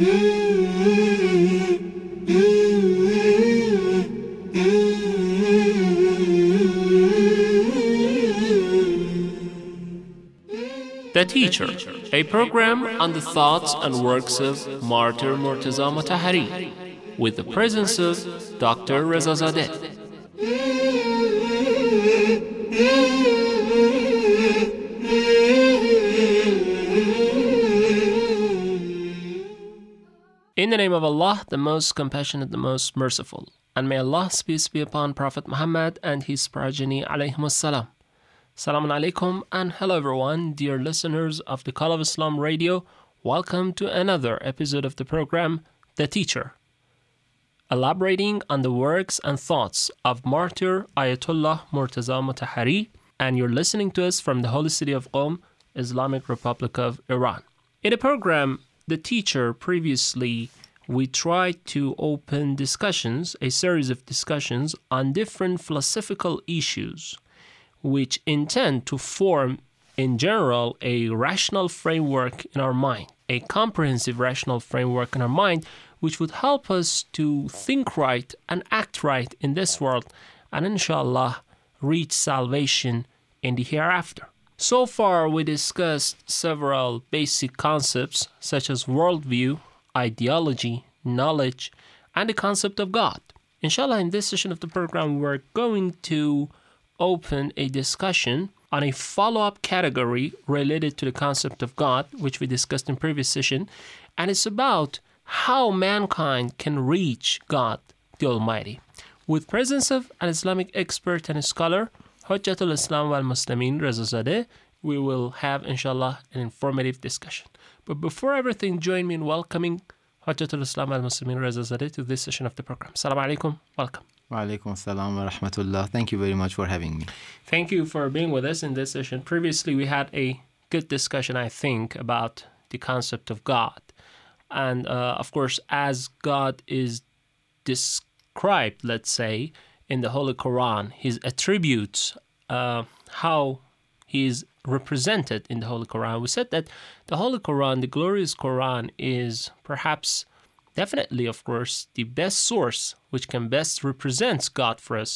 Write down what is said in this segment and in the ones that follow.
The Teacher, a program on the thoughts and works of Martyr Murtaza Mutahhari, with the presence of Dr. Reza Zadeh. In the name of Allah, the most compassionate, the most merciful. And may Allah's peace be upon Prophet Muhammad and his progeny, alayhimus salam. Salamun alaykum and hello everyone, dear listeners of the Call of Islam radio. Welcome to another episode of the program, The Teacher, elaborating on the works and thoughts of Martyr Ayatollah Murtaza Mutahhari. And you're listening to us from the holy city of Qom, Islamic Republic of Iran. In a program, The Teacher, previously we tried to open discussions, a series of discussions on different philosophical issues which intend to form in general a rational framework in our mind, a comprehensive rational framework in our mind which would help us to think right and act right in this world and inshallah reach salvation in the hereafter. So far, we discussed several basic concepts such as worldview, ideology, knowledge, and the concept of God. Inshallah, in this session of the program, we're going to open a discussion on a follow-up category related to the concept of God, which we discussed in previous session, and it's about how mankind can reach God, the Almighty, with presence of an Islamic expert and scholar, Hujjatul Islam wal Muslimin Reza Zadeh. We will have, inshallah, an informative discussion. But before everything, join me in welcoming Hujjatul Islam wal Muslimin Reza Zadeh to this session of the program. Assalamu alaikum. Welcome. Wa alaikum assalam wa rahmatullah. Thank you very much for having me. Thank you for being with us in this session. Previously, we had a good discussion, I think, about the concept of God. And, of course, as God is described, let's say, in the Holy Quran, his attributes, how he is represented in the Holy Quran. We said that the Holy Quran, the glorious Quran, is perhaps, definitely, of course, the best source which can best represent God for us,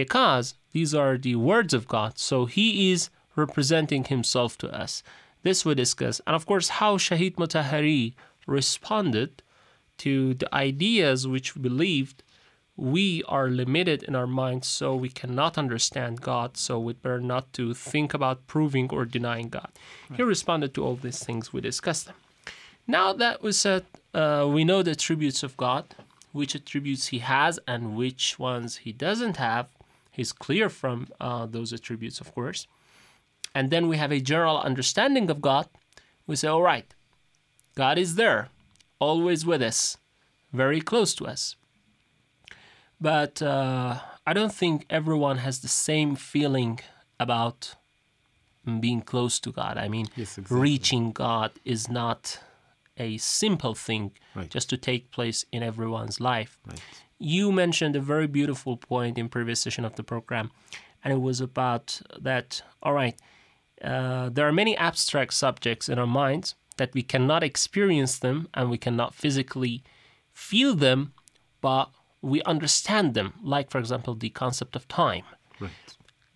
because these are the words of God. So he is representing himself to us. This we discuss. And of course, how Shahid Mutahhari responded to the ideas which we believed we are limited in our minds, so we cannot understand God, so we better not to think about proving or denying God. Right. He responded to all these things, we discussed them. Now that we said, we know the attributes of God, which attributes he has and which ones he doesn't have. He's clear from those attributes, of course. And then we have a general understanding of God. We say, all right, God is there, always with us, very close to us. But I don't think everyone has the same feeling about being close to God. I mean, yes, exactly. Reaching God is not a simple thing, right, just to take place in everyone's life. Right. You mentioned a very beautiful point in previous session of the program, and it was about that, all right, there are many abstract subjects in our minds that we cannot experience them and we cannot physically feel them, but we understand them, like, for example, the concept of time. Right.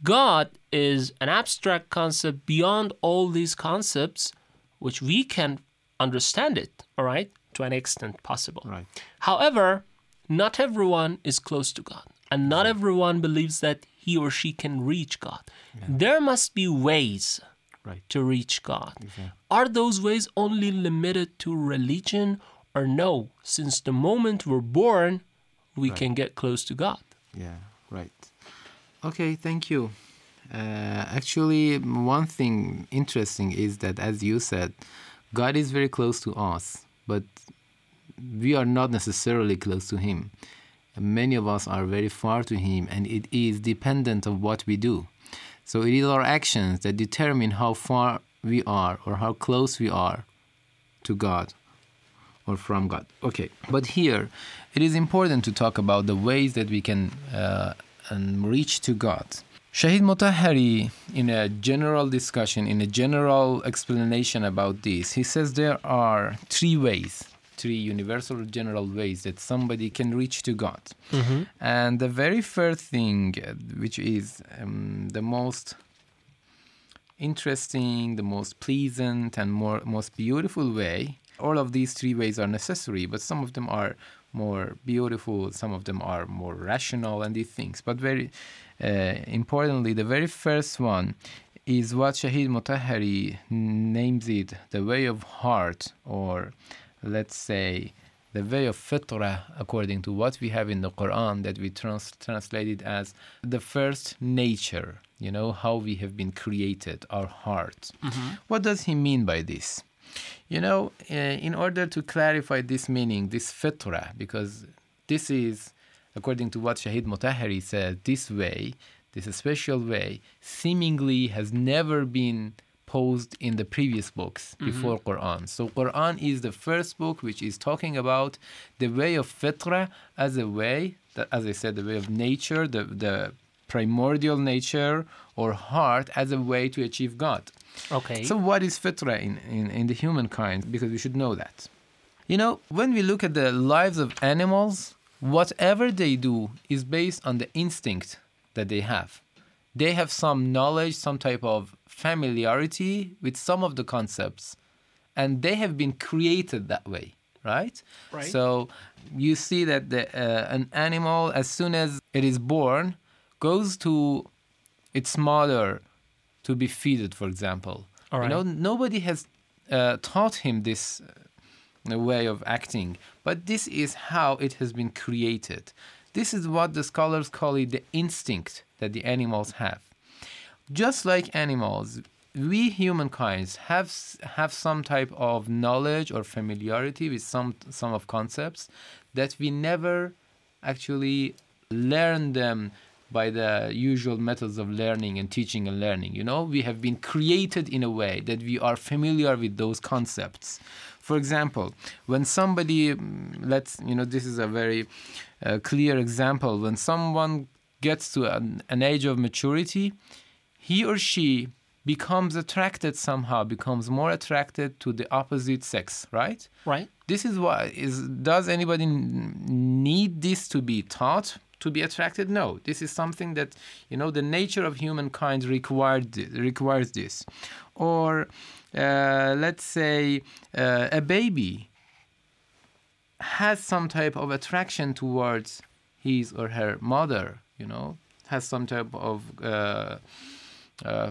God is an abstract concept beyond all these concepts, which we can understand it, all right, to an extent possible. Right. However, not everyone is close to God, and not everyone believes that he or she can reach God. Yeah. There must be ways, right, to reach God. Exactly. Are those ways only limited to religion, or no? Since the moment we're born, we can get close to God. Yeah, right. Okay, thank you. Actually, one thing interesting is that, as you said, God is very close to us, but we are not necessarily close to Him. Many of us are very far to Him, and it is dependent on what we do. So it is our actions that determine how far we are or how close we are to God, or from God. Okay, but here it is important to talk about the ways that we can reach to God. Shahid Mutahhari, in a general discussion, in a general explanation about this, he says there are three ways three universal or general ways that somebody can reach to God. Mm-hmm. And the very first thing, which is the most interesting, the most pleasant, and most beautiful way, all of these three ways are necessary, but some of them are more beautiful, some of them are more rational, and these things. But very importantly, the very first one is what Shahid Mutahhari names it, the way of heart, or let's say the way of fitrah, according to what we have in the Quran, that we translate it as the first nature, you know, how we have been created, our heart. Mm-hmm. What does he mean by this? You know, in order to clarify this meaning, this fitrah, because this is, according to what Shahid Mutahhari said, this way, this special way, seemingly has never been posed in the previous books before Quran. So Quran is the first book which is talking about the way of fitrah as a way, that, as I said, the way of nature, the primordial nature or heart as a way to achieve God. Okay. So what is fitrah in the humankind? Because we should know that. You know, when we look at the lives of animals, whatever they do is based on the instinct that they have. They have some knowledge, some type of familiarity with some of the concepts, and they have been created that way, right? Right. So you see that an animal, as soon as it is born, goes to its mother to be fed, for example. All right. You know, nobody has taught him this way of acting, but this is how it has been created. This is what the scholars call it, the instinct that the animals have. Just like animals, we humankind have some type of knowledge or familiarity with some of concepts that we never actually learn them by the usual methods of learning and teaching and learning. You know, we have been created in a way that we are familiar with those concepts. For example, when somebody, this is a very clear example, when someone gets to an age of maturity, he or she becomes attracted somehow, becomes more attracted to the opposite sex, right? Right. This is why, does anybody need this to be taught? To be attracted? No. This is something that, you know, the nature of humankind requires this. Or let's say a baby has some type of attraction towards his or her mother, you know, has some type of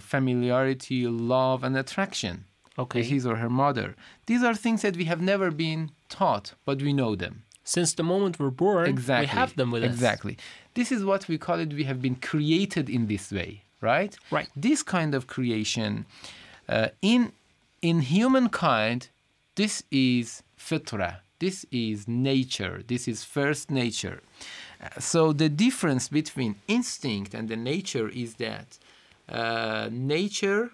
familiarity, love, and attraction with his or her mother. These are things that we have never been taught, but we know them. Since the moment we're born, exactly. We have them with us. Exactly. This is what we call it. We have been created in this way, right? Right. This kind of creation, in humankind, this is fitrah. This is nature. This is first nature. So the difference between instinct and the nature is that nature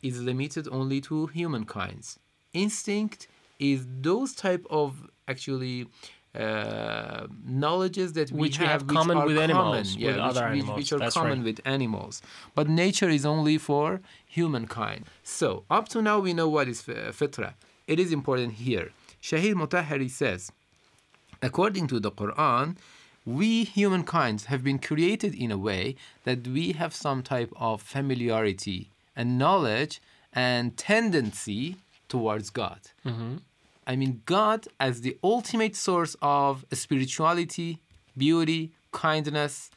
is limited only to humankind's. Instinct is those type of actually knowledges that we have common with animals. But nature is only for humankind. So up to now we know what is fitrah. It is important here. Shahid Mutahhari says, according to the Quran, we humankind have been created in a way that we have some type of familiarity and knowledge and tendency towards God. Mm-hmm. I mean, God as the ultimate source of spirituality, beauty, kindness,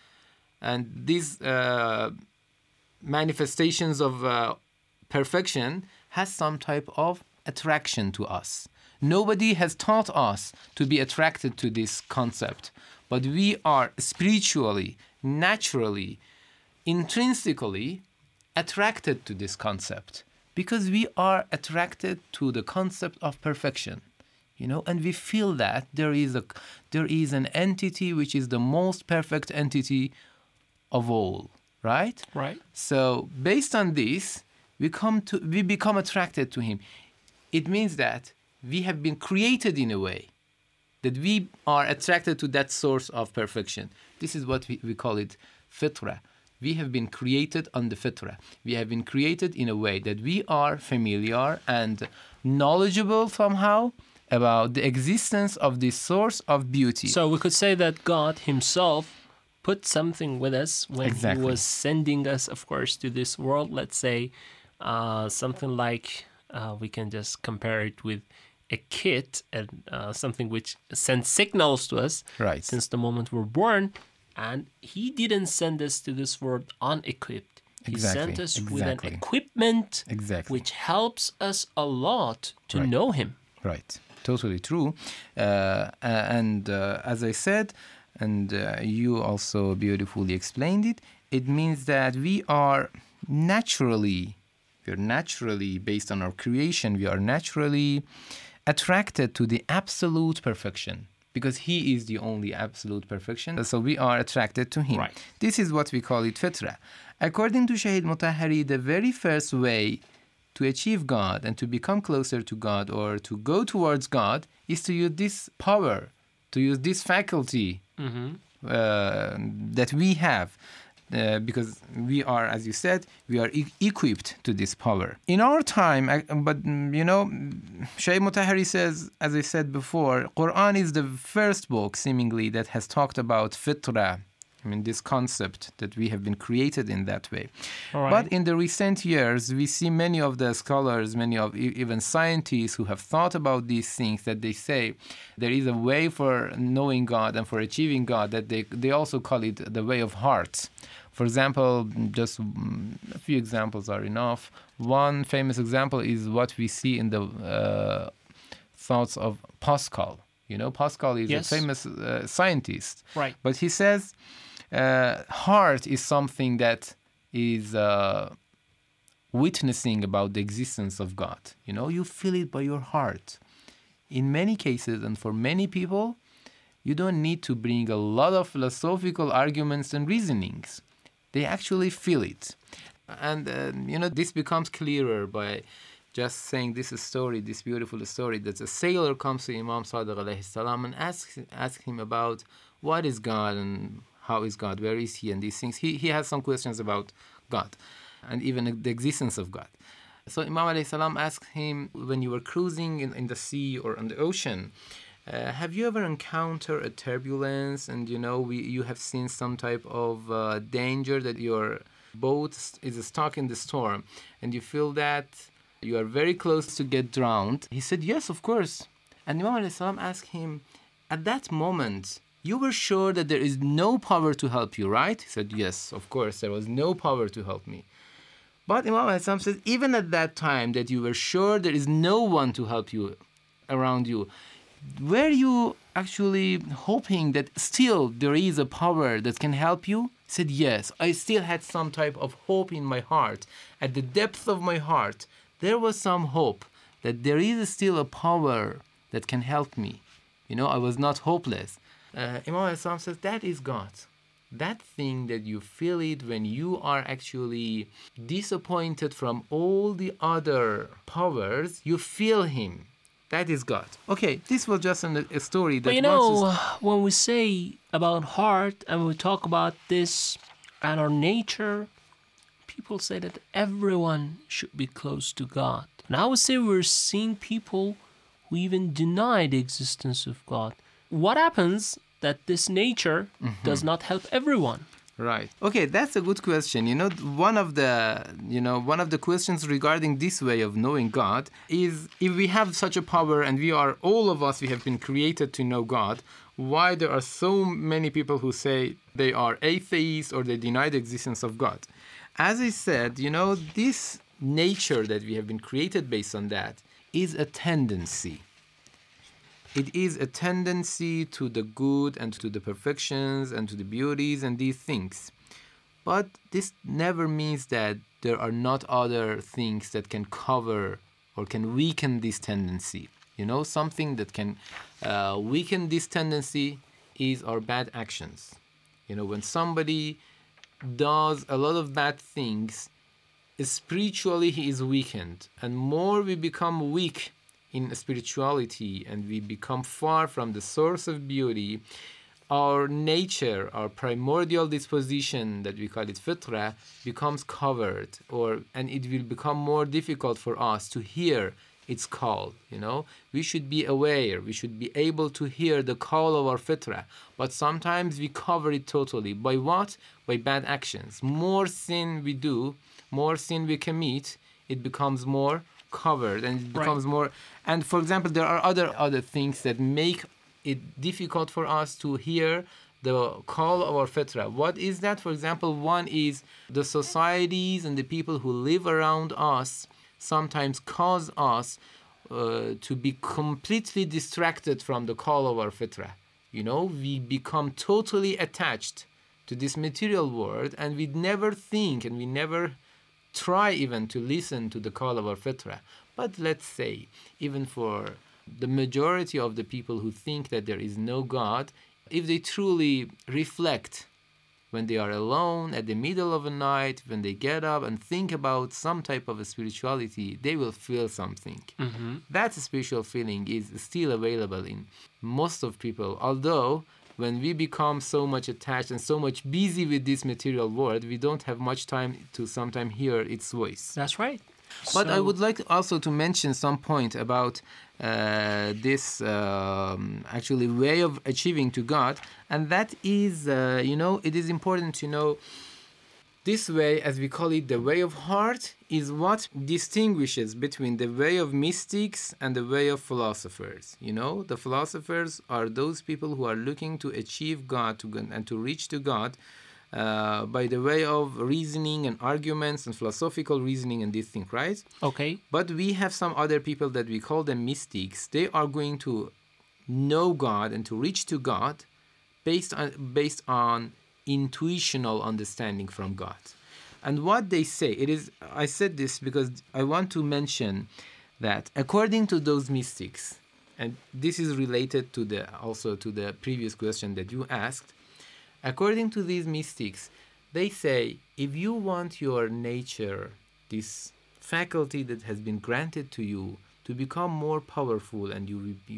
and these manifestations of perfection has some type of attraction to us. Nobody has taught us to be attracted to this concept, but we are spiritually, naturally, intrinsically attracted to this concept. Because we are attracted to the concept of perfection, you know, and we feel that there is an entity which is the most perfect entity of all, right? Right. So based on this, we become attracted to him. It means that we have been created in a way that we are attracted to that source of perfection. This is what we call it fitrah. We have been created on the fitrah. We have been created in a way that we are familiar and knowledgeable somehow about the existence of this source of beauty. So we could say that God himself put something with us when Exactly. he was sending us, of course, to this world. Let's say something like we can just compare it with a kit and something which sends signals to us right. since the moment we're born. And he didn't send us to this world unequipped. He exactly. sent us exactly. with an equipment exactly. which helps us a lot to right. know him. Right. Totally true. And as I said, and you also beautifully explained it, it means that we are naturally, based on our creation, we are naturally attracted to the absolute perfection, because he is the only absolute perfection. So we are attracted to him. Right. This is what we call it fitrah. According to Shahid Mutahhari, the very first way to achieve God and to become closer to God or to go towards God is to use this power, to use this faculty mm-hmm. That we have. Because we are, as you said, we are equipped to this power. In our time, Shaykh Mutahhari says, as I said before, Quran is the first book, seemingly, that has talked about fitrah, this concept that we have been created in that way. Right. But in the recent years, we see many of the scholars, many of even scientists who have thought about these things, that they say there is a way for knowing God and for achieving God, that they also call it the way of hearts. For example, just a few examples are enough. One famous example is what we see in the thoughts of Pascal. Pascal is yes. a famous scientist. Right. But he says heart is something that is witnessing about the existence of God. You feel it by your heart. In many cases and for many people, you don't need to bring a lot of philosophical arguments and reasonings. They actually feel it. And, this becomes clearer by just saying this beautiful story, that a sailor comes to Imam Sadiq alayhi salam and asks him about what is God and how is God, where is he, and these things. He has some questions about God and even the existence of God. So Imam alayhi salam asks him, when you were cruising in the sea or on the ocean, have you ever encountered a turbulence and, you have seen some type of danger that your boat is stuck in the storm and you feel that you are very close to get drowned? He said, yes, of course. And Imam alayhi salam asked him, at that moment, you were sure that there is no power to help you, right? He said, yes, of course, there was no power to help me. But Imam alayhi salam said, even at that time that you were sure there is no one to help you around you, were you actually hoping that still there is a power that can help you? He said, yes, I still had some type of hope in my heart. At the depth of my heart, there was some hope that there is still a power that can help me. I was not hopeless. Imam Hassan says, that is God. That thing that you feel it when you are actually disappointed from all the other powers, you feel him. That is God. Okay, this was just a story that... But when we say about heart and we talk about this and our nature, people say that everyone should be close to God. And I would say we're seeing people who even deny the existence of God. What happens that this nature mm-hmm. does not help everyone? Right. Okay, that's a good question. One of the questions regarding this way of knowing God is, if we have such a power and we have been created to know God, why there are so many people who say they are atheists or they deny the existence of God? As I said, this nature that we have been created based on that is a tendency. It is a tendency to the good and to the perfections and to the beauties and these things. But this never means that there are not other things that can cover or can weaken this tendency. Something that can weaken this tendency is our bad actions. When somebody does a lot of bad things, spiritually he is weakened. And more we become weak in spirituality and we become far from the source of beauty, our nature, our primordial disposition that we call it fitrah, becomes covered, and it will become more difficult for us to hear its call, you know. We should be aware, we should be able to hear the call of our fitrah, but sometimes we cover it totally. By what? By bad actions. More sin we do, more sin we commit, it becomes more covered and it becomes more... And for example, there are other things that make it difficult for us to hear the call of our fitrah. What is that? For example, one is the societies and the people who live around us sometimes cause us to be completely distracted from the call of our fitrah. You know, we become totally attached to this material world and we never think and we never try even to listen to the call of our fitrah. But let's say, even for the majority of the people who think that there is no God, if they truly reflect when they are alone at the middle of the night, when they get up and think about some type of a spirituality, they will feel something. Mm-hmm. That spiritual feeling is still available in most of people. Although when we become so much attached and so much busy with this material world, we don't have much time to sometimes hear its voice. That's right. But I would like also to mention some point about this actually way of achieving to God. And that is, you know, it is important to know this way, as we call it, the way of heart, is what distinguishes between the way of mystics and the way of philosophers. You know, the philosophers are those people who are looking to achieve God and to reach to God by the way of reasoning and arguments and philosophical reasoning and this thing, right? Okay. But we have some other people that we call them mystics. They are going to know God and to reach to God based on intuitional understanding from God. And what they say, it is, I said this because I want to mention that according to those mystics, and this is related to the previous question that you asked, according to these mystics, they say, if you want your nature, this faculty that has been granted to you, to become more powerful and you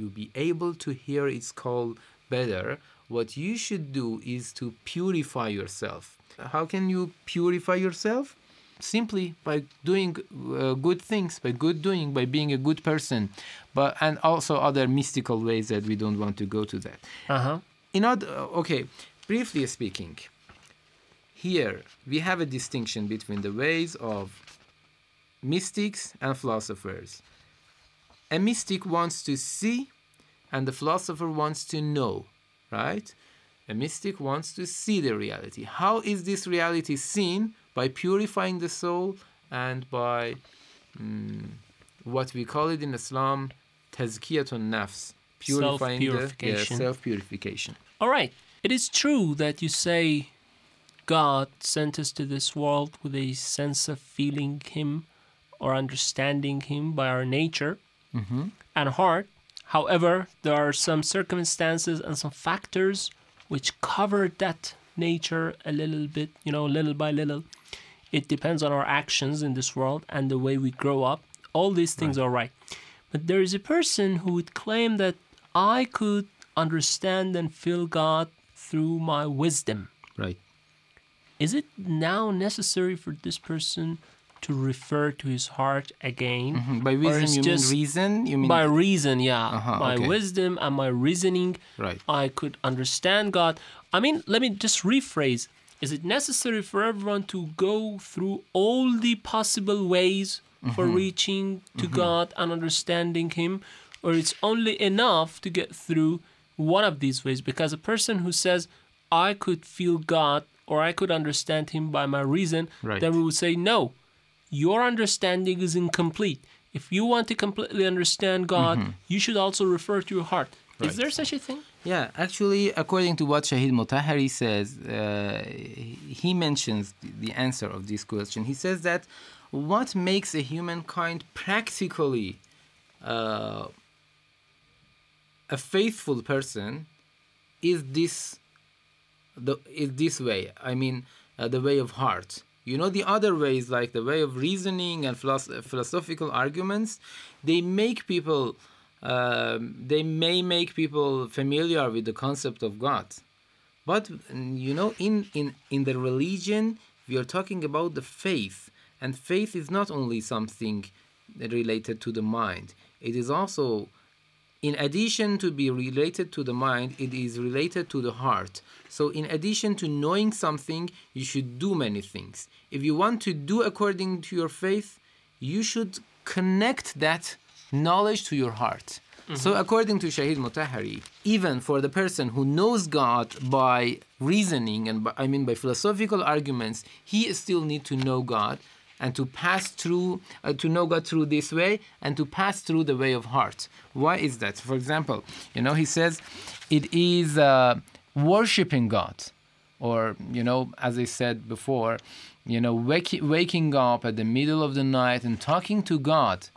be able to hear its call better, what you should do is to purify yourself. How can you purify yourself? Simply by doing good things, by good doing, by being a good person, and also other mystical ways that we don't want to go to that. Uh-huh. Briefly speaking, here we have a distinction between the ways of mystics and philosophers. A mystic wants to see and the philosopher wants to know, right? A mystic wants to see the reality. How is this reality seen? By purifying the soul and by what we call it in Islam, tazkiyatun nafs, purifying self-purification. Self-purification. All right. It is true that you say God sent us to this world with a sense of feeling Him or understanding Him by our nature and heart. However, there are some circumstances and some factors which cover that nature a little bit, you know, little by little. It depends on our actions in this world and the way we grow up. All these things are right. But there is a person who would claim that I could understand and feel God through my wisdom. Right. Is it now necessary for this person to refer to his heart again? Mm-hmm. By wisdom, you mean reason? You mean by reason, yeah. Uh-huh, my wisdom and my reasoning, I could understand God. I mean, let me just rephrase. Is it necessary for everyone to go through all the possible ways for reaching to God and understanding Him? Or it's only enough to get through one of these ways? Because a person who says, I could feel God or I could understand Him by my reason, then we would say, no, your understanding is incomplete. If you want to completely understand God, you should also refer to your heart. Right. Is there such a thing? Yeah, actually, according to what Shahid Mutahhari says, he mentions the answer of this question. He says that what makes a humankind practically a faithful person is this way. I mean, the way of heart. You know, the other ways, like the way of reasoning and philosophical arguments, they may make people familiar with the concept of God. But, you know, in the religion, we are talking about the faith. And faith is not only something related to the mind. It is also, in addition to be related to the mind, it is related to the heart. So in addition to knowing something, you should do many things. If you want to do according to your faith, you should connect that knowledge to your heart. Mm-hmm. So according to Shahid Mutahhari, even for the person who knows God by reasoning, and by philosophical arguments, he still need to know God, and to pass through, to know God through this way, and to pass through the way of heart. Why is that? For example, he says, it is worshipping God, or, as I said before, waking up at the middle of the night and talking to God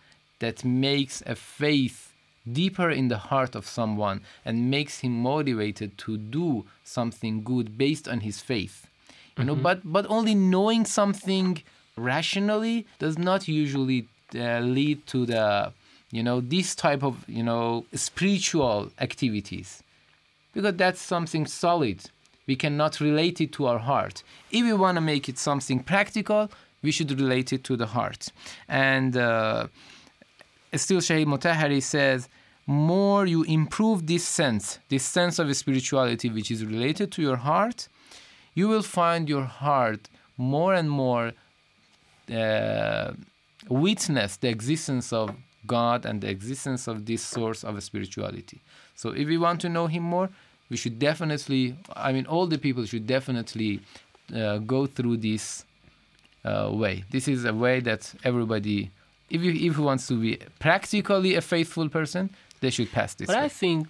that makes a faith deeper in the heart of someone and makes him motivated to do something good based on his faith. But only knowing something rationally does not usually lead to the this type of spiritual activities, because that's something solid. We cannot relate it to our heart. If we want to make it something practical, we should relate it to the heart. And still Shahid Mutahhari says, more you improve this sense of spirituality which is related to your heart, you will find your heart more and more witness the existence of God and the existence of this source of spirituality. So if we want to know him more, we should definitely, all the people should definitely go through this way. This is a way that everybody, if you wants to be practically a faithful person, they should pass this. But way. I think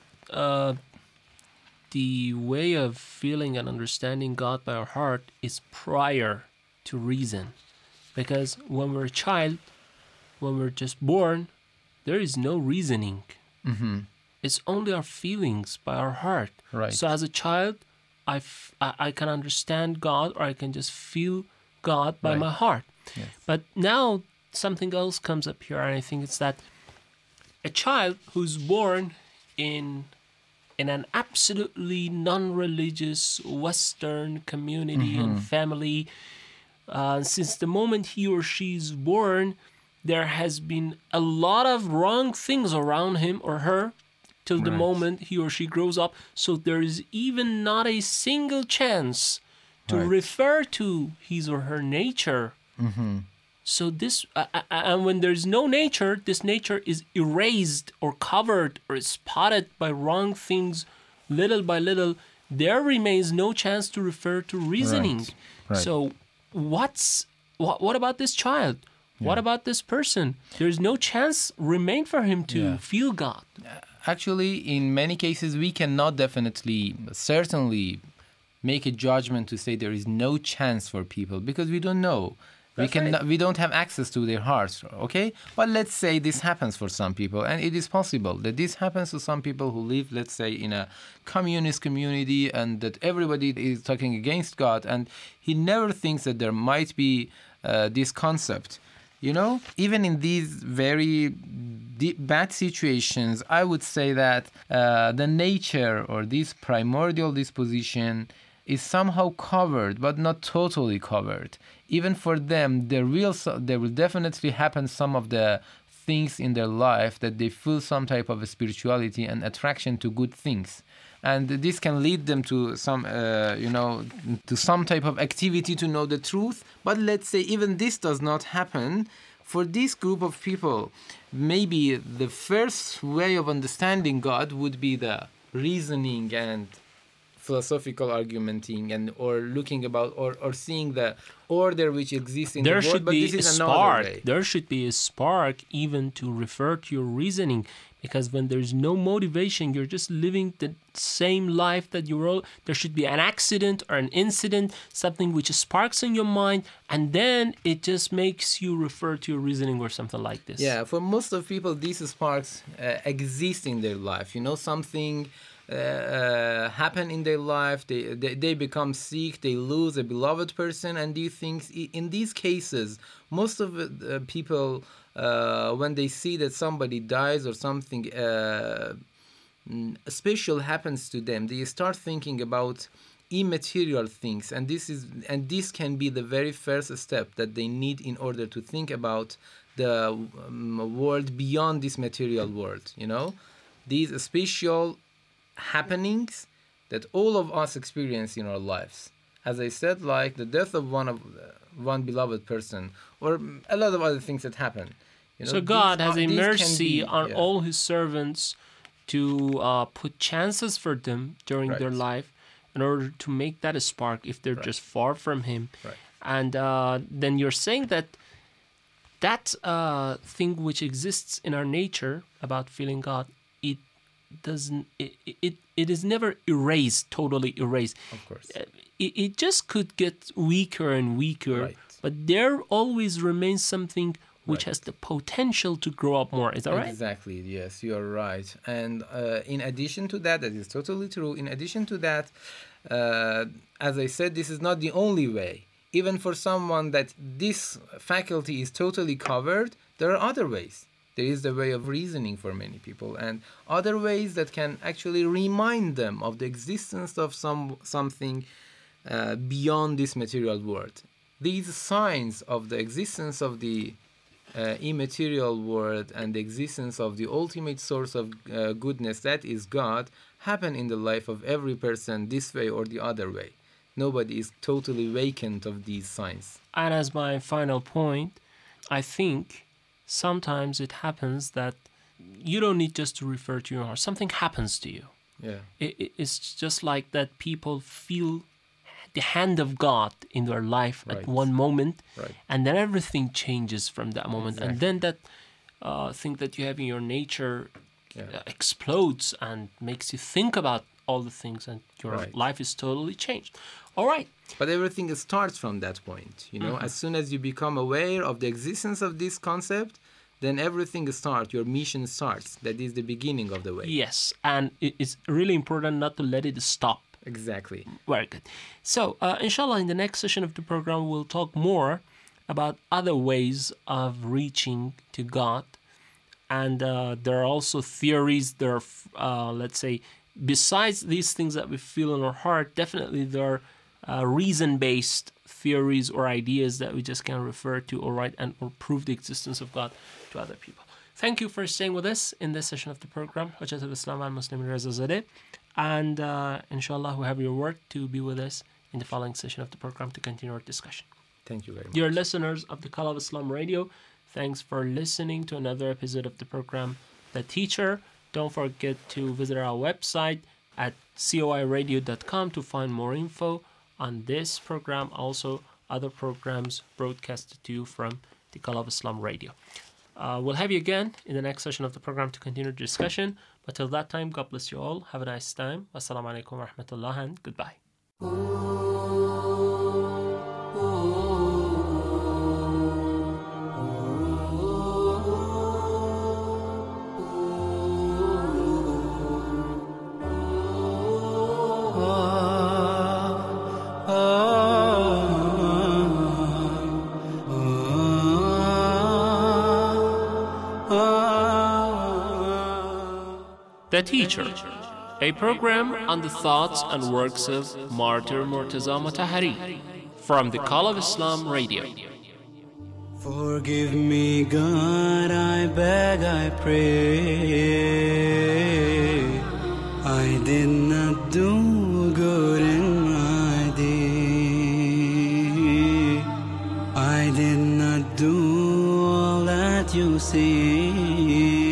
the way of feeling and understanding God by our heart is prior to reason. Because when we're a child, when we're just born, there is no reasoning. Mm-hmm. It's only our feelings by our heart. Right. So as a child, I can understand God, or I can just feel God by my heart. Yes. But now something else comes up here, and I think it's that a child who's born in an absolutely non-religious Western community and family, since the moment he or she is born, there has been a lot of wrong things around him or her till the moment he or she grows up. So there is even not a single chance to refer to his or her nature. Mm-hmm. So this, and when there's no nature, this nature is erased or covered or spotted by wrong things little by little. There remains no chance to refer to reasoning. Right. Right. So what about this child? Yeah. What about this person? There's no chance remain for him to feel God. Actually, in many cases, we cannot certainly make a judgment to say there is no chance for people, because we don't know. We don't have access to their hearts, okay? But let's say this happens for some people, and it is possible that this happens to some people who live, let's say, in a communist community, and that everybody is talking against God, and he never thinks that there might be this concept. Even in these very bad situations, I would say that the nature or this primordial disposition is somehow covered, but not totally covered. Even for them, there will definitely happen some of the things in their life that they feel some type of spirituality and attraction to good things. And this can lead them to some type of activity to know the truth. But let's say even this does not happen. For this group of people, maybe the first way of understanding God would be the reasoning and philosophical argumenting, and or looking about or seeing the order which exists in the world. But this is another way. There should be a spark even to refer to your reasoning, because when there's no motivation, you're just living the same life that you wrote. There should be an accident or an incident, something which sparks in your mind, and then it just makes you refer to your reasoning or something like this. Yeah, for most of people, these sparks exist in their life. Something happen in their life, they become sick, they lose a beloved person, and these things. In these cases, most of the people, when they see that somebody dies or something special happens to them, they start thinking about immaterial things, and this can be the very first step that they need in order to think about the world beyond this material world, you know? These spatial happenings that all of us experience in our lives. As I said, like the death of one beloved person or a lot of other things that happen. You know, so God has a mercy on all his servants to put chances for them during their life in order to make that a spark if they're just far from him. Right. And then you're saying that that thing which exists in our nature about feeling God, it doesn't, it is never erased, totally erased. Of course. It just could get weaker and weaker, but there always remains something which has the potential to grow up more. Is that right? Exactly, yes, you are right. And in addition to that, that is totally true. In addition to that, as I said, this is not the only way. Even for someone that this faculty is totally covered, there are other ways. There is the way of reasoning for many people and other ways that can actually remind them of the existence of something beyond this material world. These signs of the existence of the immaterial world and the existence of the ultimate source of goodness, that is God, happen in the life of every person this way or the other way. Nobody is totally vacant of these signs. And as my final point, I think sometimes it happens that you don't need just to refer to your heart. Something happens to you. Yeah, it's just like that people feel the hand of God in their life at one moment, and then everything changes from that moment. Exactly. And then that thing that you have in your nature explodes and makes you think about all the things, and your life is totally changed. All right. But everything starts from that point. You know, as soon as you become aware of the existence of this concept, then everything starts, your mission starts. That is the beginning of the way. Yes, and it's really important not to let it stop. Exactly. Very good. So, inshallah, in the next session of the program, we'll talk more about other ways of reaching to God. And there are also theories, there are, let's say, besides these things that we feel in our heart, definitely there are reason-based theories or ideas that we just can refer to or write and or prove the existence of God to other people. Thank you for staying with us in this session of the program. Hujjatul Islam and Muslim Reza Zadeh. And inshallah, we have your word to be with us in the following session of the program to continue our discussion. Thank you very much. Dear listeners of the Call of Islam Radio, thanks for listening to another episode of the program, The Teacher. Don't forget to visit our website at coiradio.com to find more info on this program, also other programs broadcasted to you from the Call of Islam Radio. We'll have you again in the next session of the program to continue the discussion. But till that time, God bless you all. Have a nice time. Wassalamu alaikum wa rahmatullah and goodbye. The Teacher, a program on the thoughts and works of Martyr Murtaza Mutahhari from the Call of Islam Radio. Forgive me, God, I beg, I pray. I did not do good in my day. I did not do all that you see.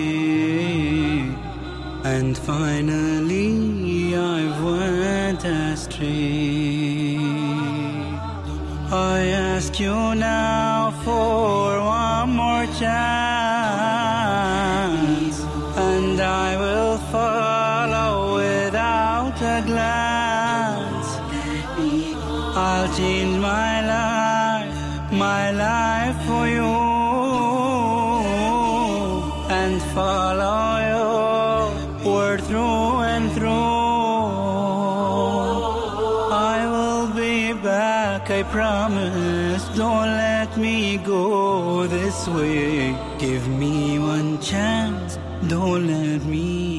And finally I went astray. I ask you now for one more chance, and I will follow without a glance. I'll change my life for you, and follow through and through. I will be back, I promise. Don't let me go this way. Give me one chance, don't let me